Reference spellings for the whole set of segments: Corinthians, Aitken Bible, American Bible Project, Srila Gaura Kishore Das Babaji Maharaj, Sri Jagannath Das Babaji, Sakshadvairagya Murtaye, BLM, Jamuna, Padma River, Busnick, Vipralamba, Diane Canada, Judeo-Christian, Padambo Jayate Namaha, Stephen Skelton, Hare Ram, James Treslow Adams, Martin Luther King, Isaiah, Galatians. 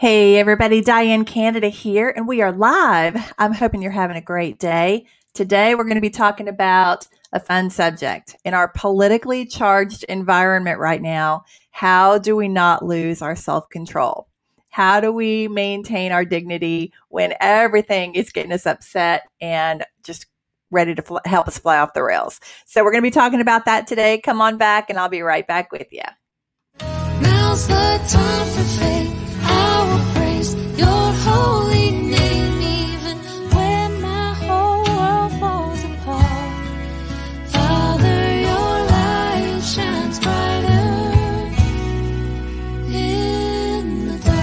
Hey everybody, Diane Canada here, and we are live. I'm hoping you're having a great day. Today we're going to be talking about a fun subject. In our politically charged environment right now, how do we not lose our self-control? How do we maintain our dignity when everything is getting us upset and just ready to help us fly off the rails? So we're going to be talking about that today. Come on back and I'll be right back with you. Now's the time for faith. Your holy name, even when my whole world falls apart. Father, your light shines brighter in the dark.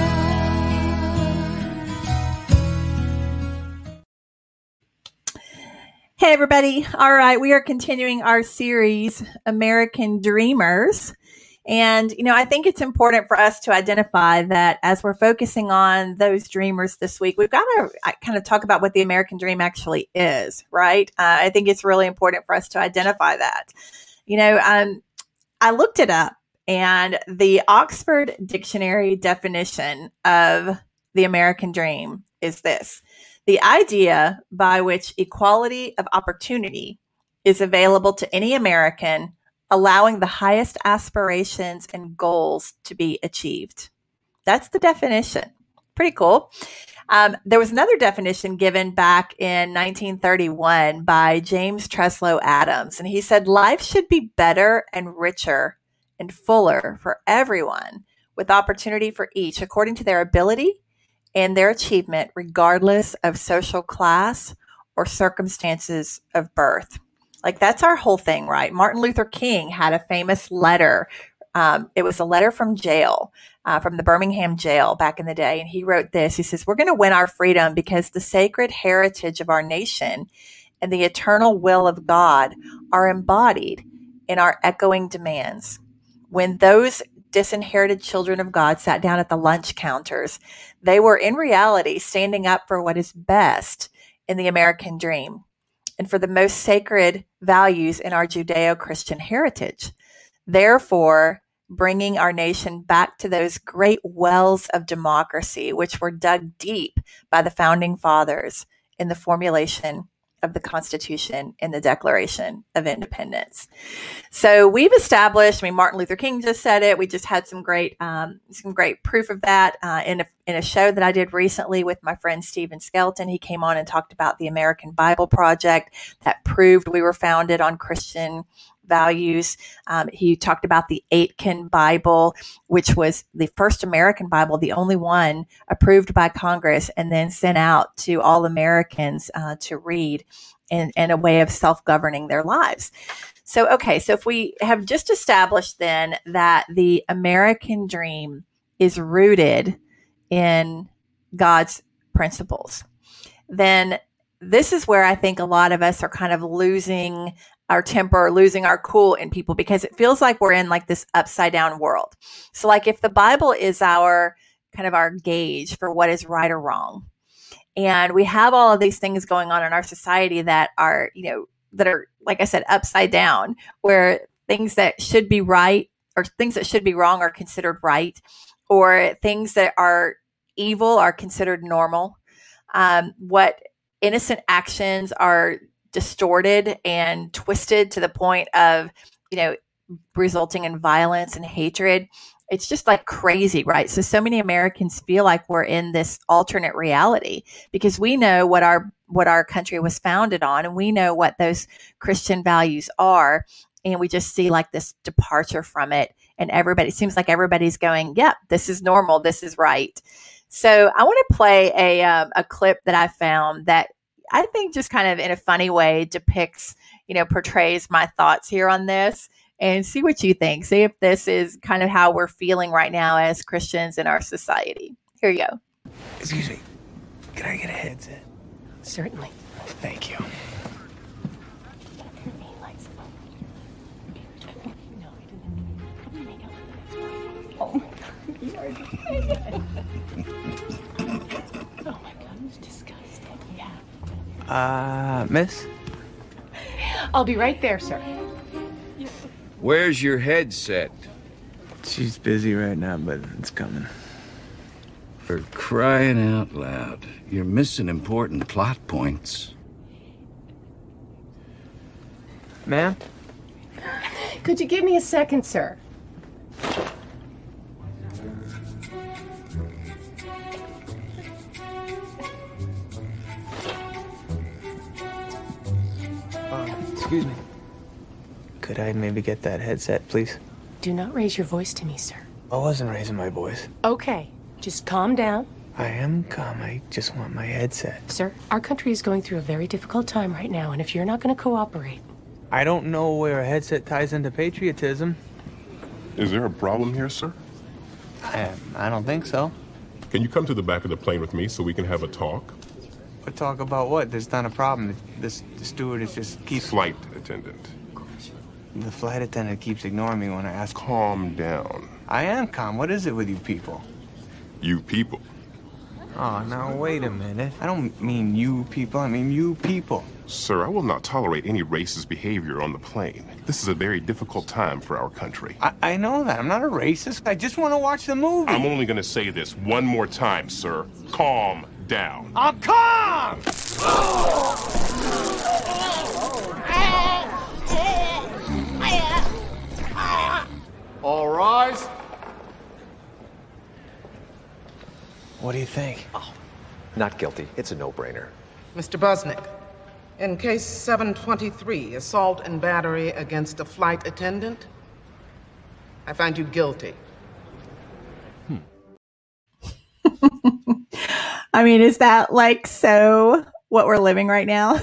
Hey, everybody. All right, we are continuing our series, American Dreamers. And, you know, I think it's important for us to identify that as we're focusing on those dreamers this week, we've got to kind of talk about what the American dream actually is, right? I think it's really important for us to identify that. You know, I looked it up, and the Oxford Dictionary definition of the American dream is this: the idea by which equality of opportunity is available to any American, allowing the highest aspirations and goals to be achieved. That's the definition. Pretty cool. There was another definition given back in 1931 by James Treslow Adams, and he said, life should be better and richer and fuller for everyone, with opportunity for each according to their ability and their achievement, regardless of social class or circumstances of birth. Like, that's our whole thing, right? Martin Luther King had a famous letter. It was a letter from jail, from the Birmingham jail back in the day. And he wrote this. He says, we're going to win our freedom because the sacred heritage of our nation and the eternal will of God are embodied in our echoing demands. When those disinherited children of God sat down at the lunch counters, they were in reality standing up for what is best in the American dream, and for the most sacred values in our Judeo-Christian heritage, therefore bringing our nation back to those great wells of democracy, which were dug deep by the founding fathers in the formulation of the Constitution and the Declaration of Independence. So we've established, I mean, Martin Luther King just said it. We just had some great proof of that in a show that I did recently with my friend Stephen Skelton. He came on and talked about the American Bible Project that proved we were founded on Christian values. He talked about the Aitken Bible, which was the first American Bible, the only one approved by Congress and then sent out to all Americans to read in a way of self-governing their lives. So, okay, so if we have just established then that the American dream is rooted in God's principles, then this is where I think a lot of us are kind of losing our temper, losing our cool in people, because it feels like we're in like this upside down world. So like, if the Bible is our kind of our gauge for what is right or wrong, and we have all of these things going on in our society that are, you know, that are, like I said, upside down, where things that should be right or things that should be wrong are considered right, or things that are evil are considered normal. What innocent actions are distorted and twisted to the point of, you know, resulting in violence and hatred. It's just like crazy, right? So many Americans feel like we're in this alternate reality because we know what our country was founded on, and we know what those Christian values are, and we just see like this departure from it, and everybody, it seems like everybody's going, "Yep, this is normal, this is right." So I want to play a clip that I found that I think just kind of in a funny way depicts, you know, portrays my thoughts here on this, and see what you think. See if this is kind of how we're feeling right now as Christians in our society. Here you go. Excuse me. Can I get a headset? Certainly. Thank you. Oh, my God, it's disgusting. Yeah. Miss? I'll be right there, sir. Where's your headset? She's busy right now, but it's coming. For crying out loud, you're missing important plot points. Ma'am? Could you give me a second, sir? Excuse me. Could I maybe get that headset, please? Do not raise your voice to me, sir. I wasn't raising my voice. Okay, just calm down. I am calm. I just want my headset. Sir, our country is going through a very difficult time right now, and if you're not going to cooperate... I don't know where a headset ties into patriotism. Is there a problem here, sir? I don't think so. Can you come to the back of the plane with me so we can have a talk? A talk about what? There's not a problem. The steward is just keeps... Flight attendant. The flight attendant keeps ignoring me when I ask... Calm down. I am calm. What is it with you people? You people? Oh, now wait a minute. I don't mean you people. I mean you people. Sir, I will not tolerate any racist behavior on the plane. This is a very difficult time for our country. I know that. I'm not a racist. I just want to watch the movie. I'm only going to say this one more time, sir. Calm down. I'm calm! All rise. What do you think? Oh, not guilty. It's a no-brainer. Mr. Busnick. In case 723, assault and battery against a flight attendant, I find you guilty. I mean, is that like so what we're living right now?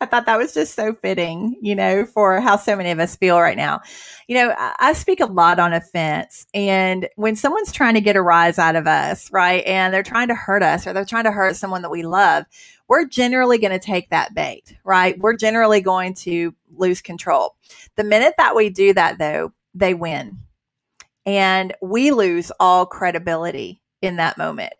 I thought that was just so fitting, you know, for how so many of us feel right now. You know, I speak a lot on offense, and when someone's trying to get a rise out of us, right, and they're trying to hurt us or they're trying to hurt someone that we love, we're generally going to take that bait, right? We're generally going to lose control. The minute that we do that, though, they win, and we lose all credibility in that moment.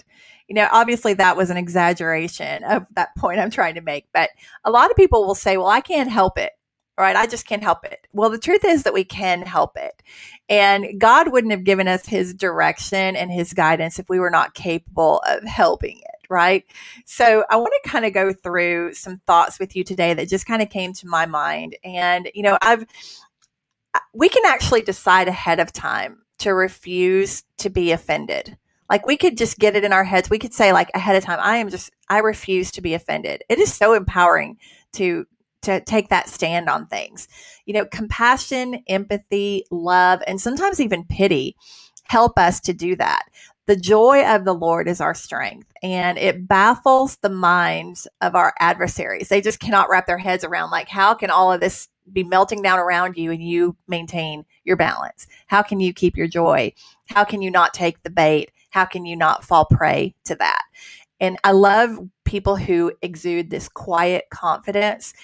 You know, obviously that was an exaggeration of that point I'm trying to make, but a lot of people will say, well, I can't help it, right? I just can't help it. Well, the truth is that we can help it. And God wouldn't have given us his direction and his guidance if we were not capable of helping it, right? So I want to kind of go through some thoughts with you today that just kind of came to my mind. And, you know, we can actually decide ahead of time to refuse to be offended. Like, we could just get it in our heads. We could say, like, ahead of time, I refuse to be offended. It is so empowering to take that stand on things. You know, compassion, empathy, love, and sometimes even pity help us to do that. The joy of the Lord is our strength, and it baffles the minds of our adversaries. They just cannot wrap their heads around, like, how can all of this be melting down around you and you maintain your balance? How can you keep your joy? How can you not take the bait? How can you not fall prey to that? And I love people who exude this quiet confidence,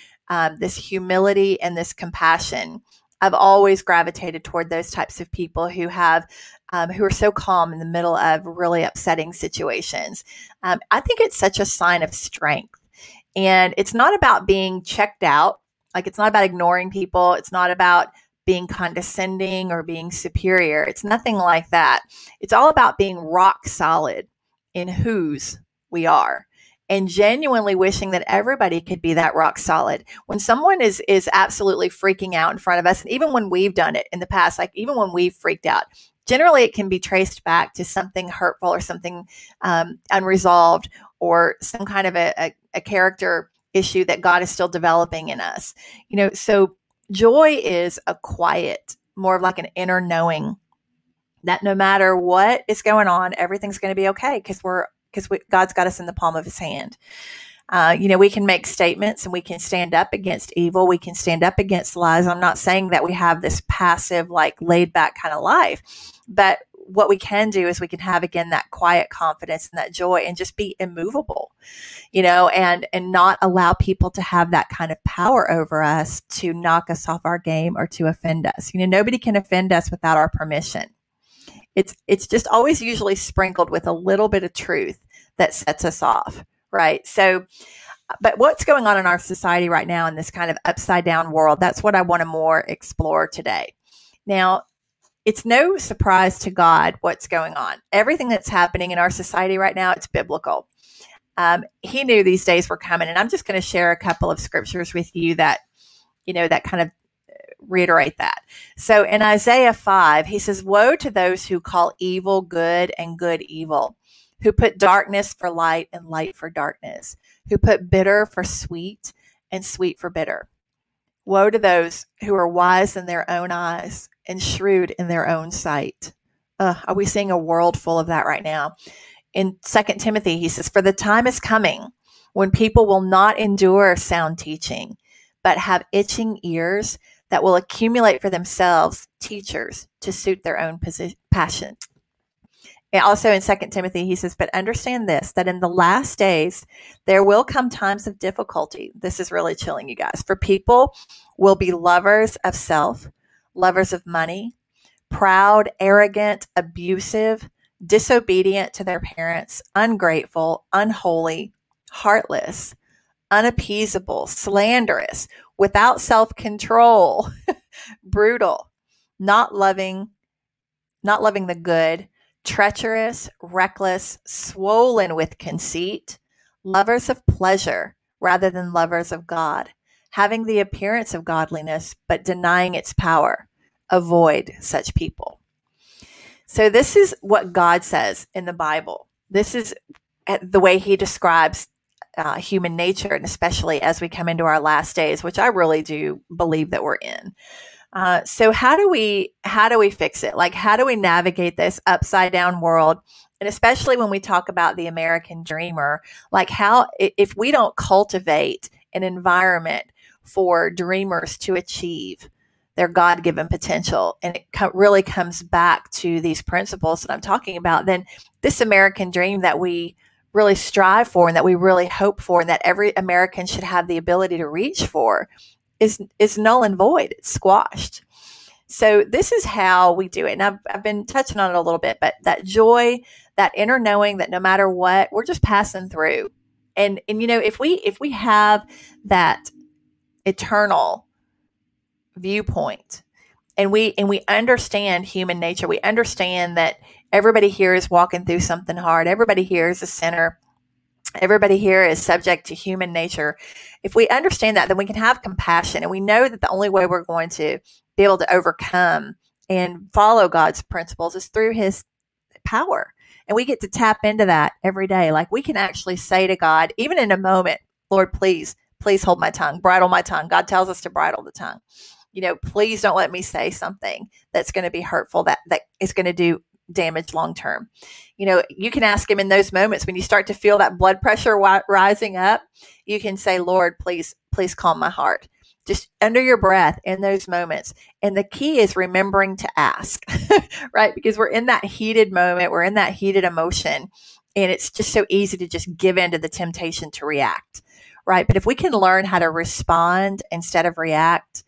this humility, and this compassion. I've always gravitated toward those types of people who have, who are so calm in the middle of really upsetting situations. I think it's such a sign of strength. And it's not about being checked out. Like, it's not about ignoring people. It's not about being condescending or being superior. It's nothing like that. It's all about being rock solid in whose we are and genuinely wishing that everybody could be that rock solid. When someone is absolutely freaking out in front of us, and even when we've done it in the past, like even when we've freaked out, generally it can be traced back to something hurtful or something unresolved or some kind of a character issue that God is still developing in us. You know, so joy is a quiet, more of like an inner knowing that no matter what is going on, everything's going to be okay because God's got us in the palm of his hand. You know, we can make statements and we can stand up against evil. We can stand up against lies. I'm not saying that we have this passive, like laid back kind of life, but what we can do is we can have, again, that quiet confidence and that joy and just be immovable, you know, and not allow people to have that kind of power over us to knock us off our game or to offend us. You know, nobody can offend us without our permission. It's just always usually sprinkled with a little bit of truth that sets us off, right? So, but what's going on in our society right now in this kind of upside down world, that's what I want to more explore today. Now, it's no surprise to God what's going on. Everything that's happening in our society right now, it's biblical. He knew these days were coming, and I'm just going to share a couple of scriptures with you that, you know, that kind of reiterate that. So in Isaiah 5, he says, "Woe to those who call evil good and good evil, who put darkness for light and light for darkness, who put bitter for sweet and sweet for bitter. Woe to those who are wise in their own eyes and shrewd in their own sight." Are we seeing a world full of that right now? In 2 Timothy, he says, "For the time is coming when people will not endure sound teaching, but have itching ears that will accumulate for themselves teachers to suit their own passion." And also in 2 Timothy, he says, "But understand this, that in the last days, there will come times of difficulty." This is really chilling, you guys. "For people will be lovers of self, lovers of money, proud, arrogant, abusive, disobedient to their parents, ungrateful, unholy, heartless, unappeasable, slanderous, without self-control, brutal, not loving the good, treacherous, reckless, swollen with conceit, lovers of pleasure rather than lovers of God, having the appearance of godliness but denying its power. Avoid such people." So this is what God says in the Bible. This is the way he describes human nature, and especially as we come into our last days, which I really do believe that we're in. So how do we fix it? Like, how do we navigate this upside down world? And especially when we talk about the American dreamer, like how, if we don't cultivate an environment for dreamers to achieve their God-given potential, and it really comes back to these principles that I'm talking about, then this American dream that we really strive for and that we really hope for and that every American should have the ability to reach for is null and void. It's squashed. So this is how we do it. And I've been touching on it a little bit, but that joy, that inner knowing that no matter what, we're just passing through. And you know, if we have that eternal viewpoint and we understand human nature, we understand that everybody here is walking through something hard. Everybody here is a sinner. Everybody here is subject to human nature. If we understand that, then we can have compassion. And we know that the only way we're going to be able to overcome and follow God's principles is through his power. And we get to tap into that every day. Like, we can actually say to God, even in a moment, "Lord, please hold my tongue, bridle my tongue." God tells us to bridle the tongue. You know, please don't let me say something that's going to be hurtful, that is going to do damage long-term. You know, you can ask him in those moments when you start to feel that blood pressure rising up, you can say, "Lord, please calm my heart," just under your breath in those moments. And the key is remembering to ask, right? Because we're in that heated moment. We're in that heated emotion. And it's just so easy to just give in to the temptation to react, right? But if we can learn how to respond instead of react,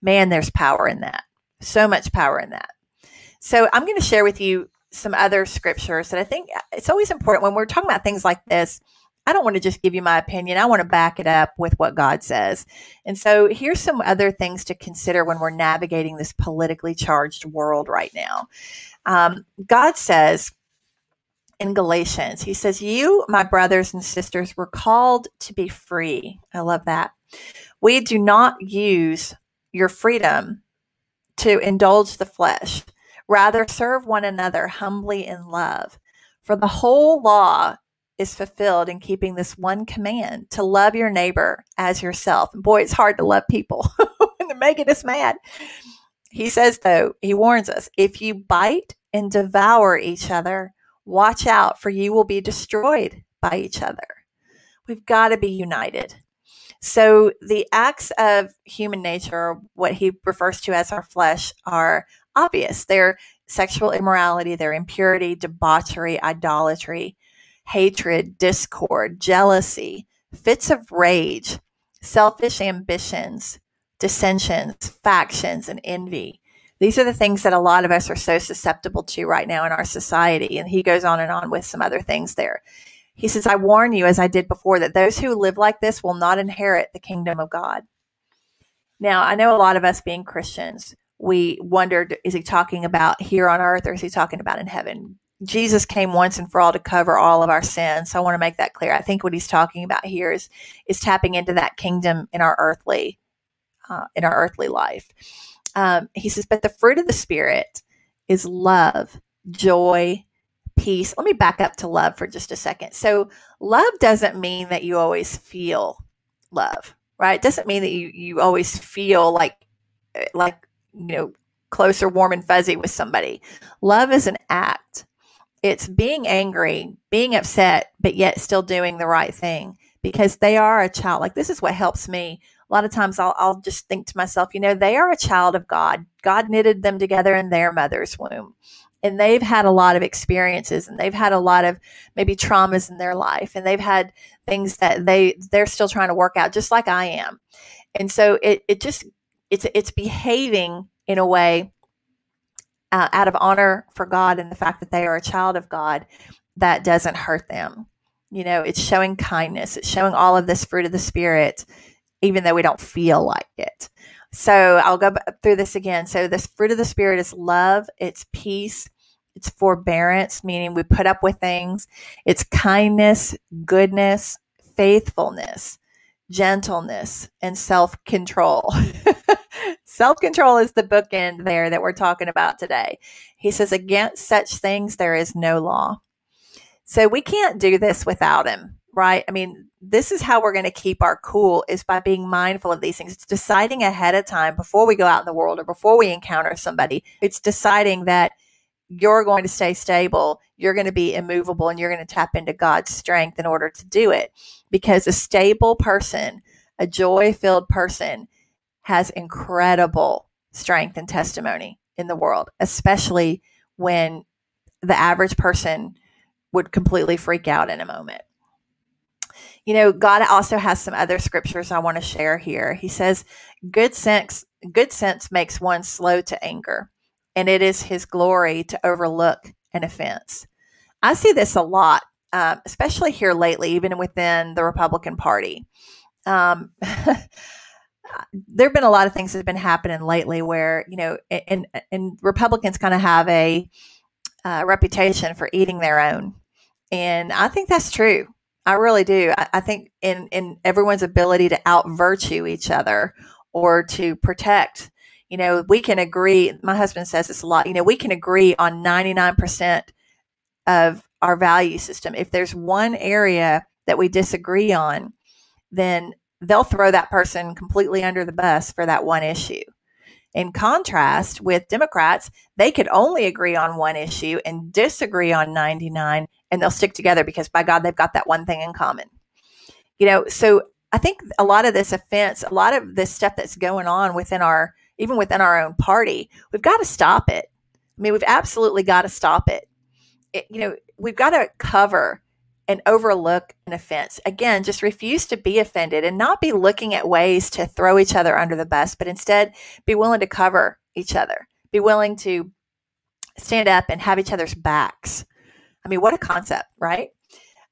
man, there's power in that. So much power in that. So I'm going to share with you some other scriptures that I think it's always important when we're talking about things like this. I don't want to just give you my opinion. I want to back it up with what God says. And so here's some other things to consider when we're navigating this politically charged world right now. God says in Galatians, he says, "You, my brothers and sisters, were called to be free." I love that. "We do not use your freedom to indulge the flesh. Rather, serve one another humbly in love. For the whole law is fulfilled in keeping this one command, to love your neighbor as yourself." And boy, it's hard to love people when they're making us mad. He says, though, he warns us, "If you bite and devour each other, watch out, for you will be destroyed by each other." We've got to be united. So the acts of human nature, what he refers to as our flesh, are obvious. They're sexual immorality, they're impurity, debauchery, idolatry, hatred, discord, jealousy, fits of rage, selfish ambitions, dissensions, factions, and envy. These are the things that a lot of us are so susceptible to right now in our society. And he goes on and on with some other things there. He says, "I warn you, as I did before, that those who live like this will not inherit the kingdom of God." Now, I know a lot of us being Christians, we wondered, is he talking about here on earth or is he talking about in heaven? Jesus came once and for all to cover all of our sins. So I want to make that clear. I think what he's talking about here is tapping into that kingdom in our earthly life. He says, but the fruit of the Spirit is love, joy, peace. Let me back up to love for just a second. So love doesn't mean that you always feel love, right? It doesn't mean that you always feel like close or warm and fuzzy with somebody. Love is an act. It's being angry, being upset, but yet still doing the right thing because they are a child. Like, this is what helps me. A lot of times I'll just think to myself, they are a child of God. God knitted them together in their mother's womb. And they've had a lot of experiences and they've had a lot of maybe traumas in their life. And they've had things that they're still trying to work out, just like I am. And so it's behaving in a way out of honor for God and the fact that they are a child of God that doesn't hurt them. It's showing kindness. It's showing all of this fruit of the Spirit, even though we don't feel like it. So I'll go through this again. So this fruit of the Spirit is love, it's peace, it's forbearance, meaning we put up with things. It's kindness, goodness, faithfulness, gentleness, and self-control. Self-control is the bookend there that we're talking about today. He says, against such things, there is no law. So we can't do this without him, right? I mean, this is how we're going to keep our cool, is by being mindful of these things. It's deciding ahead of time before we go out in the world or before we encounter somebody. It's deciding that you're going to stay stable, you're going to be immovable, and you're going to tap into God's strength in order to do it. Because a stable person, a joy-filled person, has incredible strength and testimony in the world, especially when the average person would completely freak out in a moment. God also has some other scriptures I want to share here. He says, good sense makes one slow to anger, and it is his glory to overlook an offense. I see this a lot, especially here lately, even within the Republican Party. There have been a lot of things that have been happening lately where, and Republicans kind of have a reputation for eating their own. And I think that's true. I really do. I think in everyone's ability to out-virtue each other or to protect, we can agree. My husband says this a lot. We can agree on 99% of our value system. If there's one area that we disagree on, then they'll throw that person completely under the bus for that one issue. In contrast with Democrats, they could only agree on one issue and disagree on 99, and they'll stick together because, by God, they've got that one thing in common. So I think a lot of this offense, a lot of this stuff that's going on even within our own party, we've got to stop it. I mean, we've absolutely got to stop it. We've got to cover and overlook an offense. Again, just refuse to be offended and not be looking at ways to throw each other under the bus, but instead be willing to cover each other, be willing to stand up and have each other's backs. I mean, what a concept, right?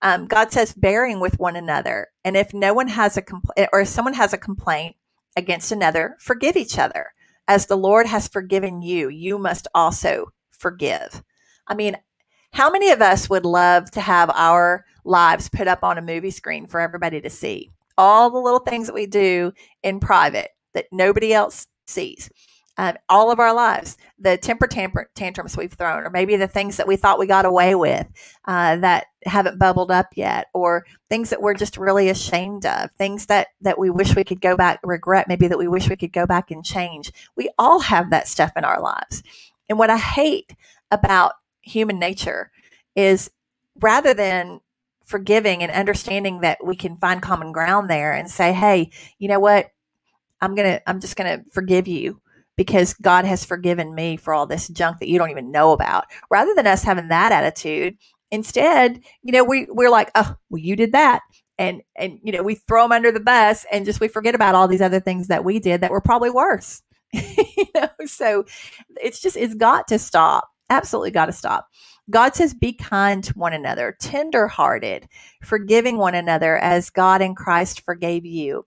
God says, bearing with one another. And if no one has a complaint, or if someone has a complaint against another, forgive each other. As the Lord has forgiven you, you must also forgive. I mean, how many of us would love to have our lives put up on a movie screen for everybody to see? All the little things that we do in private that nobody else sees. All of our lives, the temper tantrums we've thrown, or maybe the things that we thought we got away with that haven't bubbled up yet, or things that we're just really ashamed of, things that we wish we could go back, regret, maybe that we wish we could go back and change. We all have that stuff in our lives. And what I hate about human nature is, rather than forgiving and understanding that we can find common ground there and say, hey, you know what? I'm just going to forgive you because God has forgiven me for all this junk that you don't even know about. Rather than us having that attitude, instead, we're like, oh, well, you did that. And we throw them under the bus and we forget about all these other things that we did that were probably worse. So it's got to stop. Absolutely got to stop. God says, be kind to one another, tenderhearted, forgiving one another as God in Christ forgave you.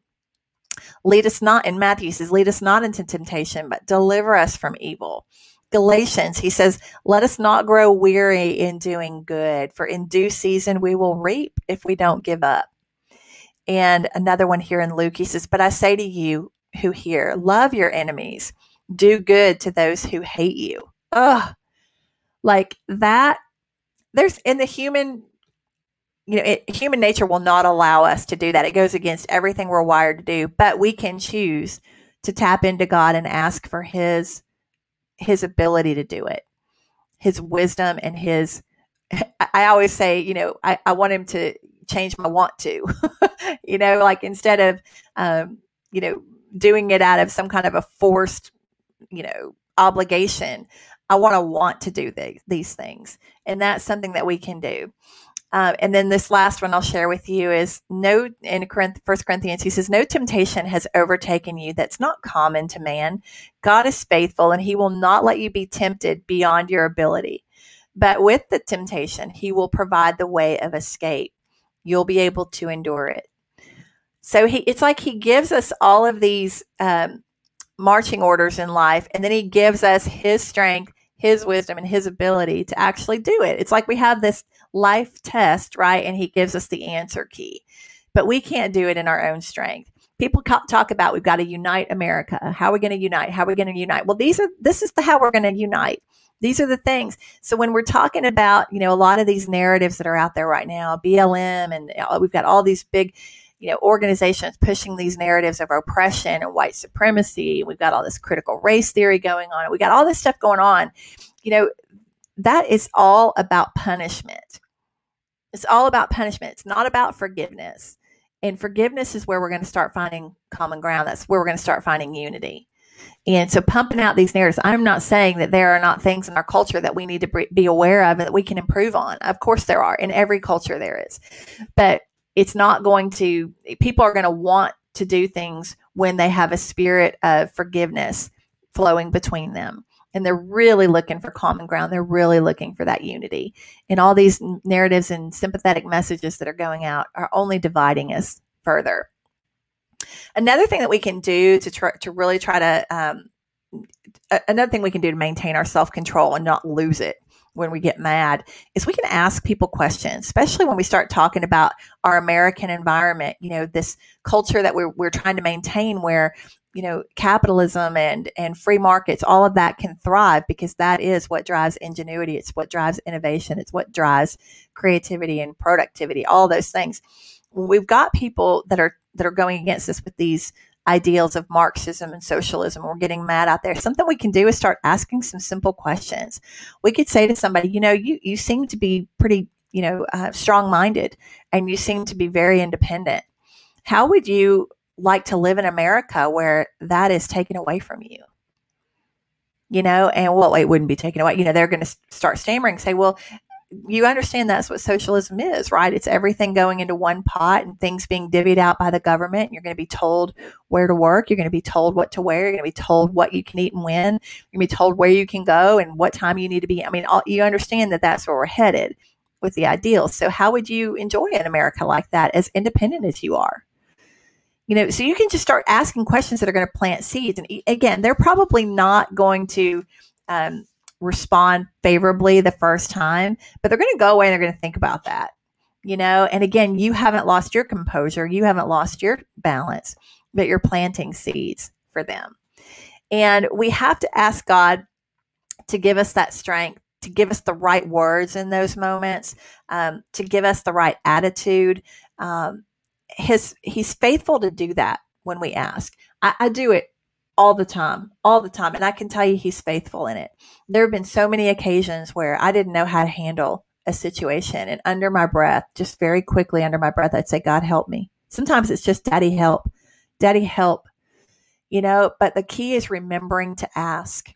Lead us not, and Matthew says, lead us not into temptation, but deliver us from evil. Galatians, he says, let us not grow weary in doing good, for in due season we will reap if we don't give up. And another one here in Luke, he says, but I say to you who hear, love your enemies, do good to those who hate you. Ugh, like that, there's in the human, you know, human nature will not allow us to do that. It goes against everything we're wired to do, but we can choose to tap into God and ask for his ability to do it, his wisdom and his, I always say, you know, I want him to change my want to, you know, like instead of, you know, doing it out of some kind of a forced, you know, obligation, I want to do these things. And that's something that we can do. And then this last one I'll share with you is in 1 Corinthians, he says, no temptation has overtaken you that's not common to man. God is faithful and he will not let you be tempted beyond your ability. But with the temptation, he will provide the way of escape. You'll be able to endure it. So it's like he gives us all of these marching orders in life, and then he gives us his strength, his wisdom, and his ability to actually do it. It's like we have this life test, right? And he gives us the answer key, but we can't do it in our own strength. People talk about, we've got to unite America. How are we going to unite? How are we going to unite? Well, this is the how we're going to unite. These are the things. So when we're talking about, you know, a lot of these narratives that are out there right now, BLM, and we've got all these big, you know, organizations pushing these narratives of oppression and white supremacy. We've got all this critical race theory going on. We got all this stuff going on. You know, that is all about punishment. It's all about punishment. It's not about forgiveness. And forgiveness is where we're going to start finding common ground. That's where we're going to start finding unity. And so pumping out these narratives, I'm not saying that there are not things in our culture that we need to be aware of and that we can improve on. Of course there are. In every culture there is. But it's not going to, people are going to want to do things when they have a spirit of forgiveness flowing between them. And they're really looking for common ground. They're really looking for that unity. And all these narratives and sympathetic messages that are going out are only dividing us further. Another thing that we can do to maintain our self-control and not lose it when we get mad is we can ask people questions, especially when we start talking about our American environment, you know, this culture that we're trying to maintain where, you know, capitalism and free markets, all of that can thrive because that is what drives ingenuity. It's what drives innovation. It's what drives creativity and productivity, all those things. We've got people that are going against us with these ideals of Marxism and socialism. We're getting mad out there. Something we can do is start asking some simple questions. We could say to somebody, you know, you seem to be pretty, you know, strong-minded, and you seem to be very independent. How would you like to live in America where that is taken away from you? You know, and well, it wouldn't be taken away. You know, they're going to start stammering and say, well, you understand that's what socialism is, right? It's everything going into one pot and things being divvied out by the government. You're going to be told where to work. You're going to be told what to wear. You're going to be told what you can eat and when. You're going to be told where you can go and what time you need to be. I mean, you understand that that's where we're headed with the ideals. So how would you enjoy an America like that, as independent as you are? You know, so you can just start asking questions that are going to plant seeds. And again, they're probably not going to respond favorably the first time, but they're going to go away and they're going to think about that, you know? And again, you haven't lost your composure. You haven't lost your balance, but you're planting seeds for them. And we have to ask God to give us that strength, to give us the right words in those moments, to give us the right attitude. He's faithful to do that when we ask. I do it all the time. And I can tell you he's faithful in it. There have been so many occasions where I didn't know how to handle a situation. And under my breath, just very quickly under my breath, I'd say, God, help me. Sometimes it's just daddy help, you know, but the key is remembering to ask.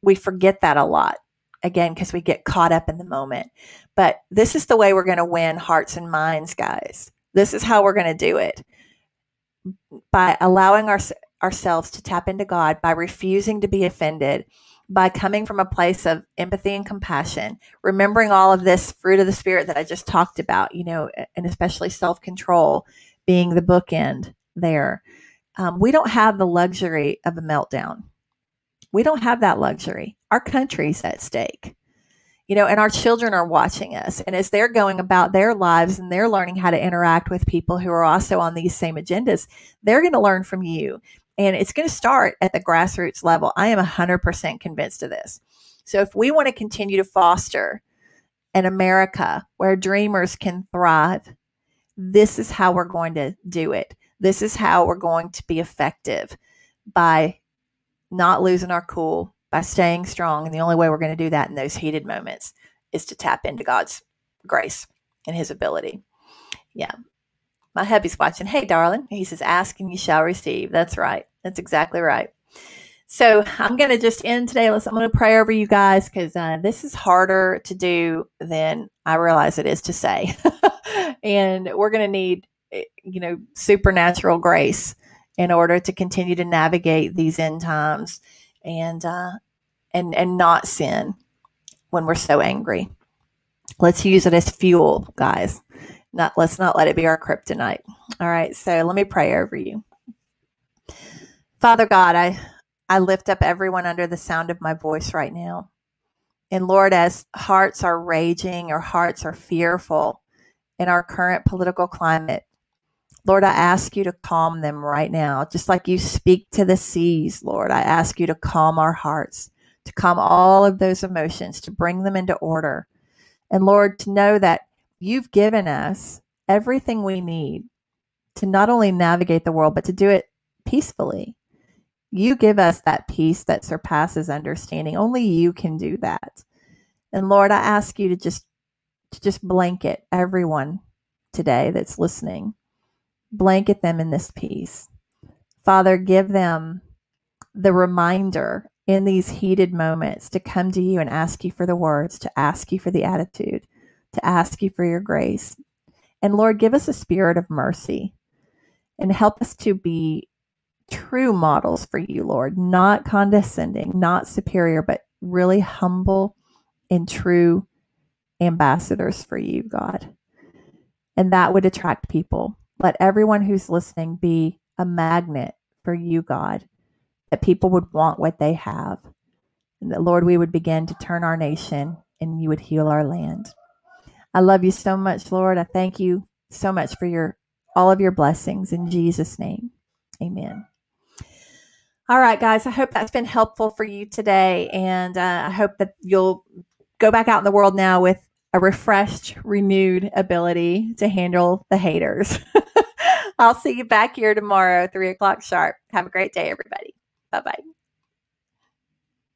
We forget that a lot, again, because we get caught up in the moment. But this is the way we're going to win hearts and minds, guys. This is how we're going to do it, by allowing ourselves to tap into God, by refusing to be offended, by coming from a place of empathy and compassion, remembering all of this fruit of the Spirit that I just talked about, you know, and especially self-control being the bookend there. we don't have the luxury of a meltdown. We don't have that luxury. Our country's at stake, and our children are watching us. And as they're going about their lives and they're learning how to interact with people who are also on these same agendas, they're going to learn from you. And it's going to start at the grassroots level. I am 100% convinced of this. So if we want to continue to foster an America where dreamers can thrive, this is how we're going to do it. This is how we're going to be effective, by not losing our cool, by staying strong. And the only way we're going to do that in those heated moments is to tap into God's grace and his ability. Yeah. My hubby's watching. Hey, darling. He says, ask and you shall receive. That's right. That's exactly right. So I'm going to just end today. I'm going to pray over you guys, because this is harder to do than I realize it is to say. And we're going to need, supernatural grace in order to continue to navigate these end times and not sin when we're so angry. Let's use it as fuel, guys. Let's not let it be our kryptonite. All right. So let me pray over you. Father God, I lift up everyone under the sound of my voice right now. And Lord, as hearts are raging or hearts are fearful in our current political climate, Lord, I ask you to calm them right now. Just like you speak to the seas, Lord, I ask you to calm our hearts, to calm all of those emotions, to bring them into order. And Lord, to know that you've given us everything we need to not only navigate the world, but to do it peacefully. You give us that peace that surpasses understanding. Only you can do that. And Lord, I ask you to just blanket everyone today that's listening. Blanket them in this peace. Father, give them the reminder in these heated moments to come to you and ask you for the words, to ask you for the attitude, to ask you for your grace. And Lord, give us a spirit of mercy and help us to be true models for you, Lord, not condescending, not superior, but really humble and true ambassadors for you, God. And that would attract people. Let everyone who's listening be a magnet for you, God, that people would want what they have. And that, Lord, we would begin to turn our nation and you would heal our land. I love you so much, Lord. I thank you so much for all of your blessings in Jesus' name. Amen. All right, guys, I hope that's been helpful for you today. And I hope that you'll go back out in the world now with a refreshed, renewed ability to handle the haters. I'll see you back here tomorrow, 3:00 sharp. Have a great day, everybody. Bye-bye.